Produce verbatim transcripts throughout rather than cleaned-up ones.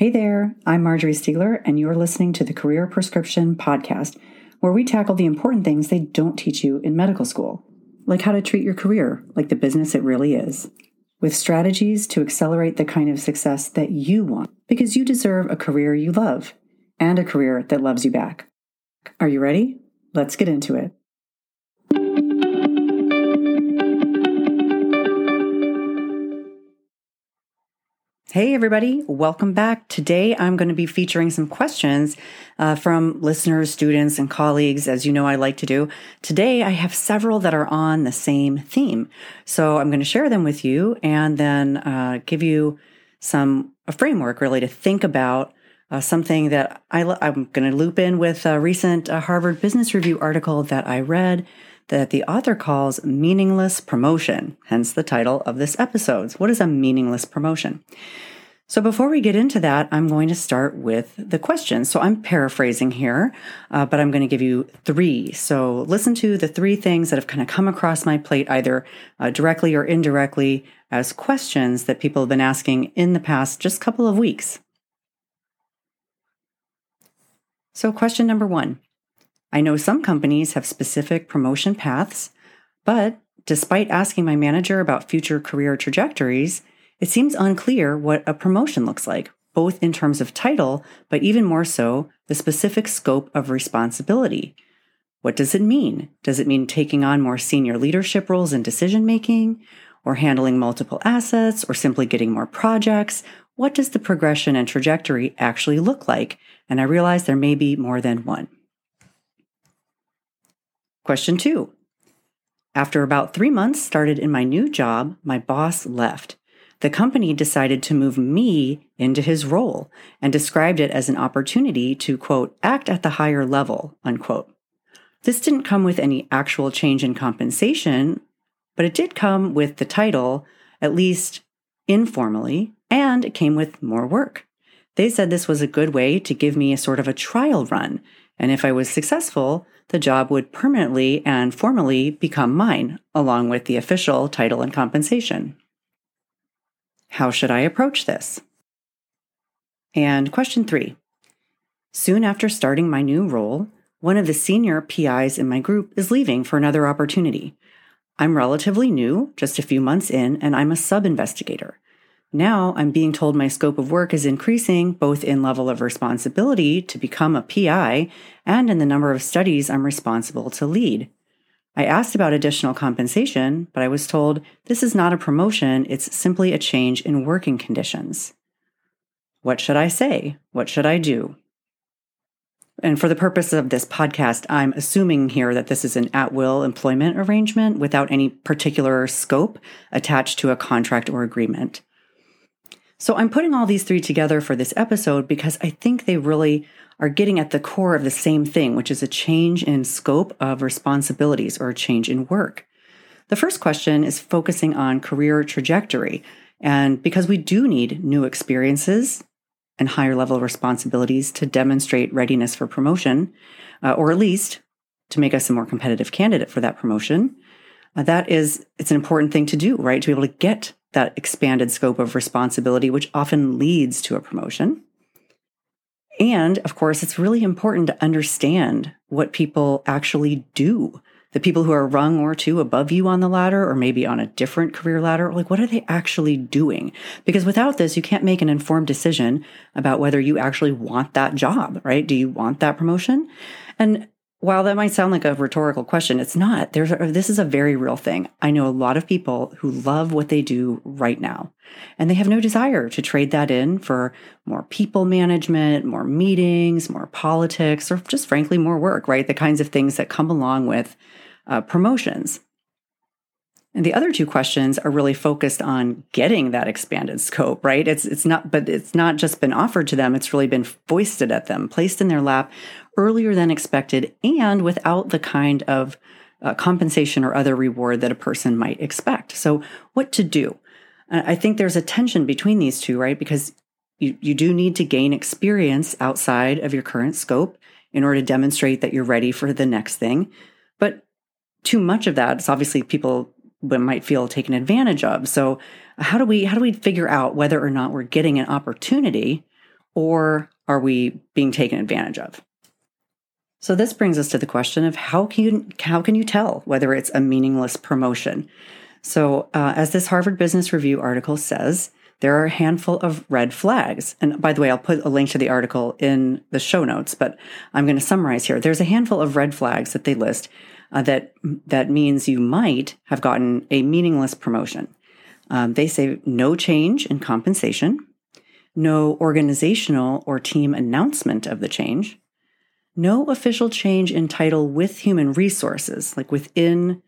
Hey there, I'm Marjorie Stiegler, and you're listening to the Career Prescription Podcast, where we tackle the important things they don't teach you in medical school, like how to treat your career like the business it really is, with strategies to accelerate the kind of success that you want, because you deserve a career you love and a career that loves you back. Are you ready? Let's get into it. Hey everybody, welcome back. Today I'm going to be featuring some questions uh, from listeners, students, and colleagues, as you know I like to do. Today I have several that are on the same theme. So I'm going to share them with you and then uh, give you some a framework really to think about uh, something that I, I'm going to loop in with a recent uh, Harvard Business Review article that I read that the author calls meaningless promotion, hence the title of this episode. What is a meaningless promotion? So before we get into that, I'm going to start with the question. So I'm paraphrasing here, uh, but I'm going to give you three. So listen to the three things that have kind of come across my plate, either uh, directly or indirectly, as questions that people have been asking in the past just couple of weeks. So question number one. I know some companies have specific promotion paths, but despite asking my manager about future career trajectories, it seems unclear what a promotion looks like, both in terms of title, but even more so, the specific scope of responsibility. What does it mean? Does it mean taking on more senior leadership roles in decision-making, or handling multiple assets, or simply getting more projects? What does the progression and trajectory actually look like? And I realize there may be more than one. Question two, after about three months started in my new job, my boss left. The company decided to move me into his role and described it as an opportunity to, quote, act at the higher level, unquote. This didn't come with any actual change in compensation, but it did come with the title, at least informally, and it came with more work. They said this was a good way to give me a sort of a trial run, and if I was successful, the job would permanently and formally become mine, along with the official title and compensation. How should I approach this? And question three. Soon after starting my new role, one of the senior P Is in my group is leaving for another opportunity. I'm relatively new, just a few months in, and I'm a sub-investigator. Now I'm being told my scope of work is increasing both in level of responsibility to become a P I and in the number of studies I'm responsible to lead. I asked about additional compensation, but I was told this is not a promotion, it's simply a change in working conditions. What should I say? What should I do? And for the purpose of this podcast, I'm assuming here that this is an at-will employment arrangement without any particular scope attached to a contract or agreement. So I'm putting all these three together for this episode because I think they really are getting at the core of the same thing, which is a change in scope of responsibilities or a change in work. The first question is focusing on career trajectory. And because we do need new experiences and higher level responsibilities to demonstrate readiness for promotion, uh, or at least to make us a more competitive candidate for that promotion, uh, that is, it's an important thing to do, right? To be able to get that expanded scope of responsibility, which often leads to a promotion. And of course, it's really important to understand what people actually do. The people who are a rung or two above you on the ladder, or maybe on a different career ladder, like what are they actually doing? Because without this, you can't make an informed decision about whether you actually want that job, right? Do you want that promotion? And while that might sound like a rhetorical question, it's not. There's a, this is a very real thing. I know a lot of people who love what they do right now, and they have no desire to trade that in for more people management, more meetings, more politics, or just frankly, more work, right? The kinds of things that come along with uh, promotions. And the other two questions are really focused on getting that expanded scope, right? It's it's not, but it's not just been offered to them. It's really been foisted at them, placed in their lap earlier than expected and without the kind of uh, compensation or other reward that a person might expect. So what to do? Uh, I think there's a tension between these two, right? Because you, you do need to gain experience outside of your current scope in order to demonstrate that you're ready for the next thing. But too much of that is obviously people but might feel taken advantage of. So how do we how do we figure out whether or not we're getting an opportunity or are we being taken advantage of? So this brings us to the question of how can you, how can you tell whether it's a meaningless promotion? So uh, as this Harvard Business Review article says, there are a handful of red flags. And by the way, I'll put a link to the article in the show notes, but I'm going to summarize here. There's a handful of red flags that they list uh, that that means you might have gotten a meaningless promotion. Um, they say no change in compensation, no organizational or team announcement of the change, no official change in title with human resources, like within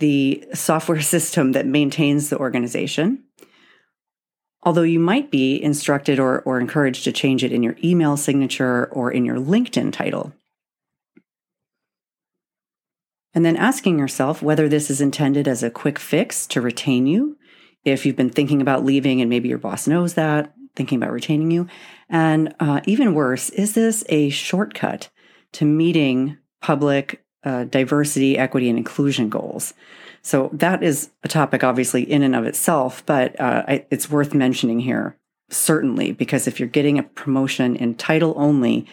the software system that maintains the organization. Although you might be instructed or, or encouraged to change it in your email signature or in your LinkedIn title. And then asking yourself whether this is intended as a quick fix to retain you, if you've been thinking about leaving and maybe your boss knows that, thinking about retaining you. And uh, even worse, is this a shortcut to meeting public uh, diversity, equity, and inclusion goals? So that is a topic, obviously, in and of itself, but uh, I, it's worth mentioning here, certainly, because if you're getting a promotion in title only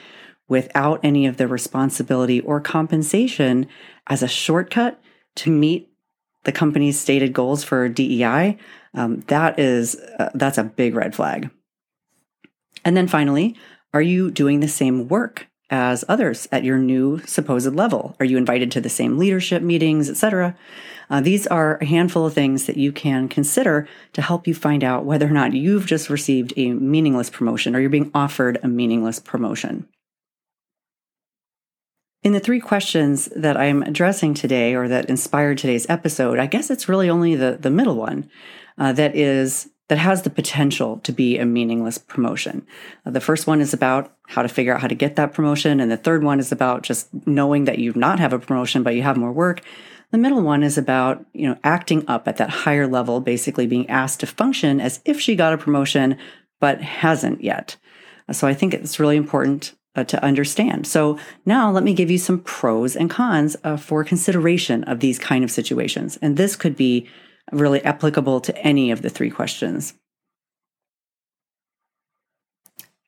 without any of the responsibility or compensation as a shortcut to meet the company's stated goals for D E I, um, that is, uh, that's a big red flag. And then finally, are you doing the same work as others at your new supposed level? Are you invited to the same leadership meetings, et cetera? Uh, these are a handful of things that you can consider to help you find out whether or not you've just received a meaningless promotion or you're being offered a meaningless promotion. In the three questions that I'm addressing today or that inspired today's episode, I guess it's really only the, the middle one uh, that is that has the potential to be a meaningless promotion. Uh, the first one is about how to figure out how to get that promotion. And the third one is about just knowing that you not have a promotion, but you have more work. The middle one is about, you know, acting up at that higher level, basically being asked to function as if she got a promotion, but hasn't yet. So I think it's really important uh, to understand. So now let me give you some pros and cons uh, for consideration of these kind of situations. And this could be really applicable to any of the three questions.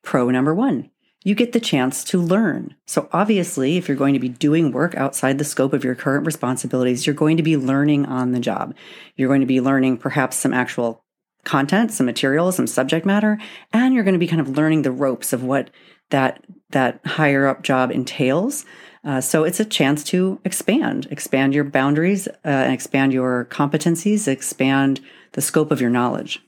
Pro number one, you get the chance to learn. So obviously, if you're going to be doing work outside the scope of your current responsibilities, you're going to be learning on the job. You're going to be learning perhaps some actual content, some material, some subject matter, and you're going to be kind of learning the ropes of what that that higher up job entails. Uh, so it's a chance to expand, expand your boundaries, uh, and expand your competencies, expand the scope of your knowledge.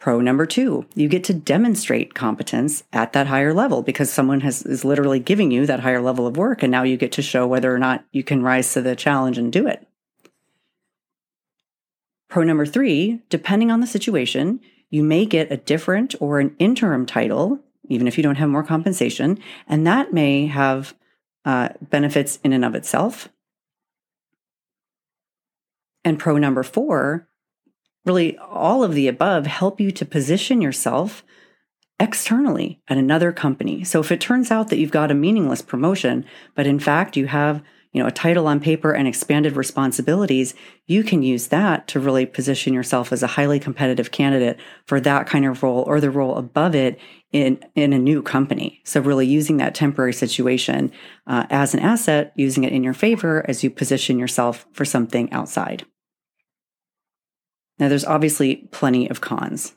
Pro number two, you get to demonstrate competence at that higher level because someone has is literally giving you that higher level of work, and now you get to show whether or not you can rise to the challenge and do it. Pro number three, depending on the situation, you may get a different or an interim title, even if you don't have more compensation, and that may have Uh, benefits in and of itself. And pro number four, really all of the above help you to position yourself externally at another company. So if it turns out that you've got a meaningless promotion, but in fact you have, you know, a title on paper and expanded responsibilities, you can use that to really position yourself as a highly competitive candidate for that kind of role or the role above it in, in a new company. So really using that temporary situation uh, as an asset, using it in your favor as you position yourself for something outside. Now, there's obviously plenty of cons.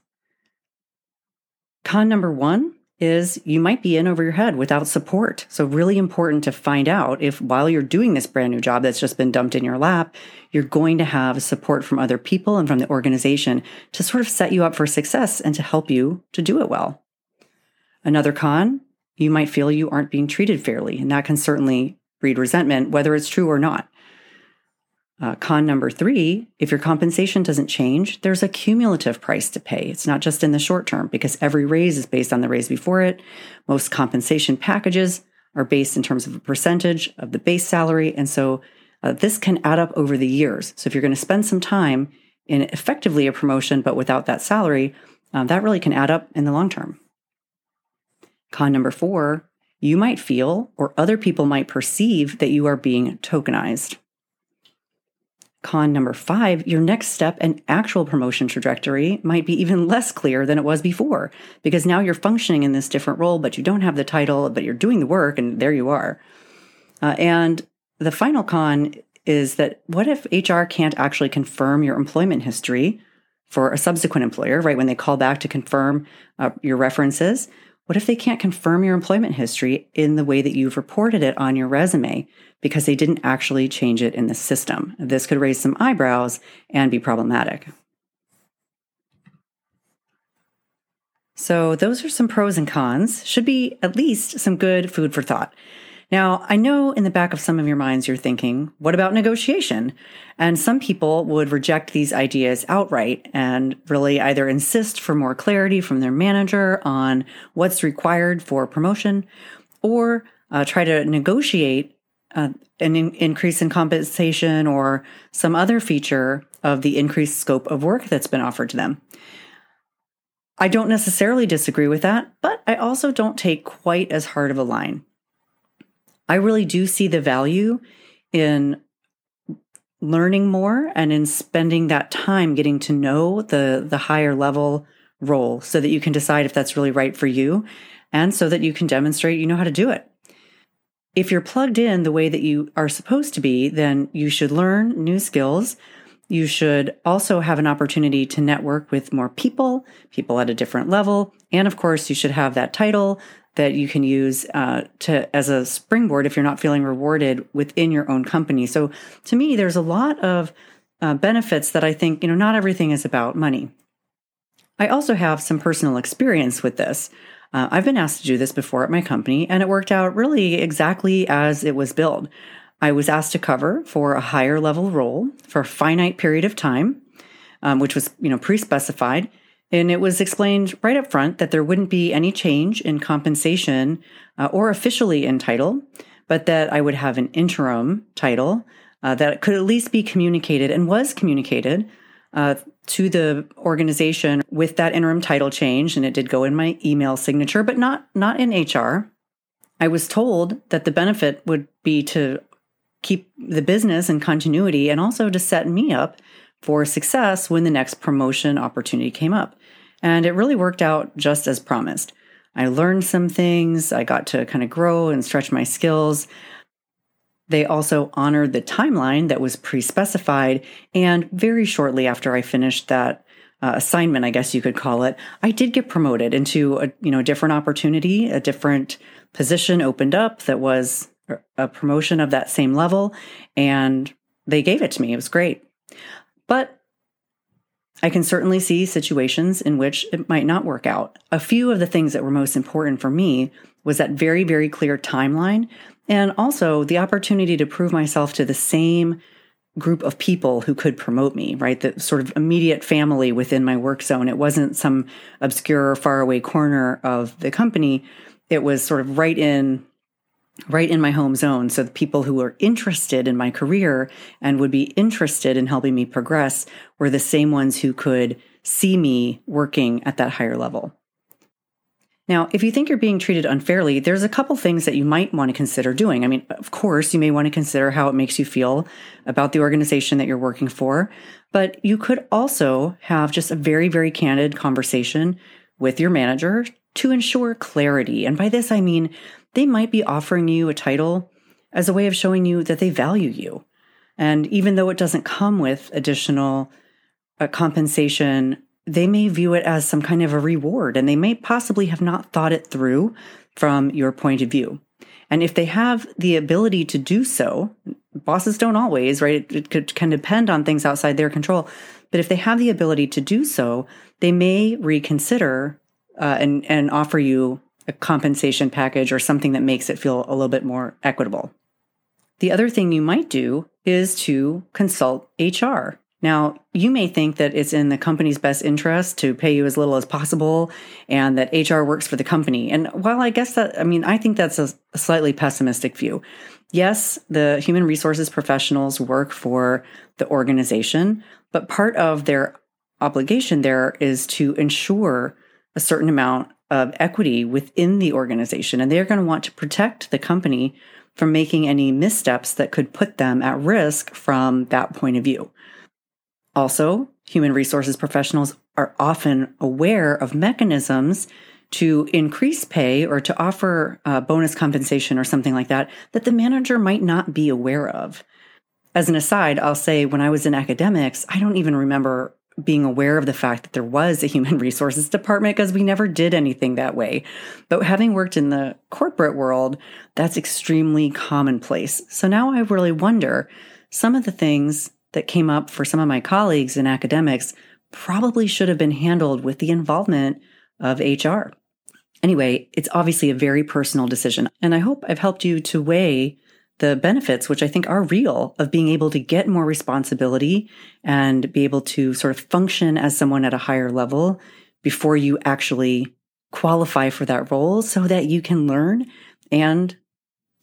Con number one is you might be in over your head without support. So really important to find out if while you're doing this brand new job that's just been dumped in your lap, you're going to have support from other people and from the organization to sort of set you up for success and to help you to do it well. Another con, you might feel you aren't being treated fairly, and that can certainly breed resentment, whether it's true or not. Uh, con number three, if your compensation doesn't change, there's a cumulative price to pay. It's not just in the short term because every raise is based on the raise before it. Most compensation packages are based in terms of a percentage of the base salary. And so uh, this can add up over the years. So if you're going to spend some time in effectively a promotion, but without that salary, um, that really can add up in the long term. Con number four, you might feel or other people might perceive that you are being tokenized. Con number five, your next step and actual promotion trajectory might be even less clear than it was before, because now you're functioning in this different role, but you don't have the title, but you're doing the work, and there you are. Uh, and the final con is that what if H R can't actually confirm your employment history for a subsequent employer, right? When they call back to confirm uh, your references, what if they can't confirm your employment history in the way that you've reported it on your resume because they didn't actually change it in the system? This could raise some eyebrows and be problematic. So those are some pros and cons. Should be at least some good food for thought. Now, I know in the back of some of your minds, you're thinking, what about negotiation? And some people would reject these ideas outright and really either insist for more clarity from their manager on what's required for promotion, or uh, try to negotiate uh, an in- increase in compensation or some other feature of the increased scope of work that's been offered to them. I don't necessarily disagree with that, but I also don't take quite as hard of a line. I really do see the value in learning more and in spending that time getting to know the, the higher level role so that you can decide if that's really right for you and so that you can demonstrate you know how to do it. If you're plugged in the way that you are supposed to be, then you should learn new skills. You should also have an opportunity to network with more people, people at a different level. And of course, you should have that title that you can use uh, to as a springboard if you're not feeling rewarded within your own company. So to me, there's a lot of uh, benefits that I think, you know, not everything is about money. I also have some personal experience with this. Uh, I've been asked to do this before at my company, and it worked out really exactly as it was billed. I was asked to cover for a higher level role for a finite period of time, um, which was, you know, pre-specified. And it was explained right up front that there wouldn't be any change in compensation uh, or officially in title, but that I would have an interim title uh, that could at least be communicated and was communicated uh, to the organization with that interim title change. And it did go in my email signature, but not, not in H R. I was told that the benefit would be to keep the business in continuity and also to set me up for success when the next promotion opportunity came up. And it really worked out just as promised. I learned some things. I got to kind of grow and stretch my skills. They also honored the timeline that was pre-specified. And very shortly after I finished that uh, assignment, I guess you could call it, I did get promoted into a you know different opportunity, a different position opened up that was a promotion of that same level. And they gave it to me. It was great. But I can certainly see situations in which it might not work out. A few of the things that were most important for me was that very, very clear timeline, and also the opportunity to prove myself to the same group of people who could promote me, right? The sort of immediate family within my work zone. It wasn't some obscure, faraway corner of the company. It was sort of right in right in my home zone. So the people who were interested in my career and would be interested in helping me progress were the same ones who could see me working at that higher level. Now, if you think you're being treated unfairly, there's a couple things that you might want to consider doing. I mean, of course, you may want to consider how it makes you feel about the organization that you're working for, but you could also have just a very, very candid conversation with your manager to ensure clarity. And by this, I mean, they might be offering you a title as a way of showing you that they value you. And even though it doesn't come with additional uh, compensation, they may view it as some kind of a reward, and they may possibly have not thought it through from your point of view. And if they have the ability to do so, bosses don't always, right? It, it could, can depend on things outside their control. But if they have the ability to do so, they may reconsider Uh, and, and offer you a compensation package or something that makes it feel a little bit more equitable. The other thing you might do is to consult H R. Now, you may think that it's in the company's best interest to pay you as little as possible and that H R works for the company. And while I guess that, I mean, I think that's a, a slightly pessimistic view. Yes, the human resources professionals work for the organization, but part of their obligation there is to ensure a certain amount of equity within the organization, and they're going to want to protect the company from making any missteps that could put them at risk from that point of view. Also, human resources professionals are often aware of mechanisms to increase pay or to offer uh, bonus compensation or something like that, that the manager might not be aware of. As an aside, I'll say when I was in academics, I don't even remember being aware of the fact that there was a human resources department because we never did anything that way. But having worked in the corporate world, that's extremely commonplace. So now I really wonder, some of the things that came up for some of my colleagues in academics probably should have been handled with the involvement of H R. Anyway, it's obviously a very personal decision, and I hope I've helped you to weigh the benefits, which I think are real, of being able to get more responsibility and be able to sort of function as someone at a higher level before you actually qualify for that role so that you can learn and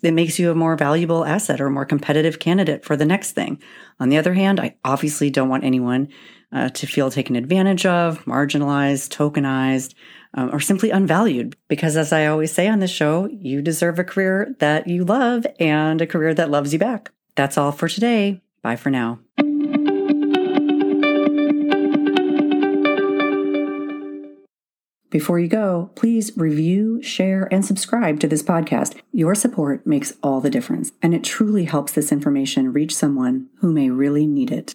it makes you a more valuable asset or a more competitive candidate for the next thing. On the other hand, I obviously don't want anyone uh, to feel taken advantage of, marginalized, tokenized, um, or simply unvalued. Because as I always say on this show, you deserve a career that you love and a career that loves you back. That's all for today. Bye for now. Before you go, please review, share, and subscribe to this podcast. Your support makes all the difference, and it truly helps this information reach someone who may really need it.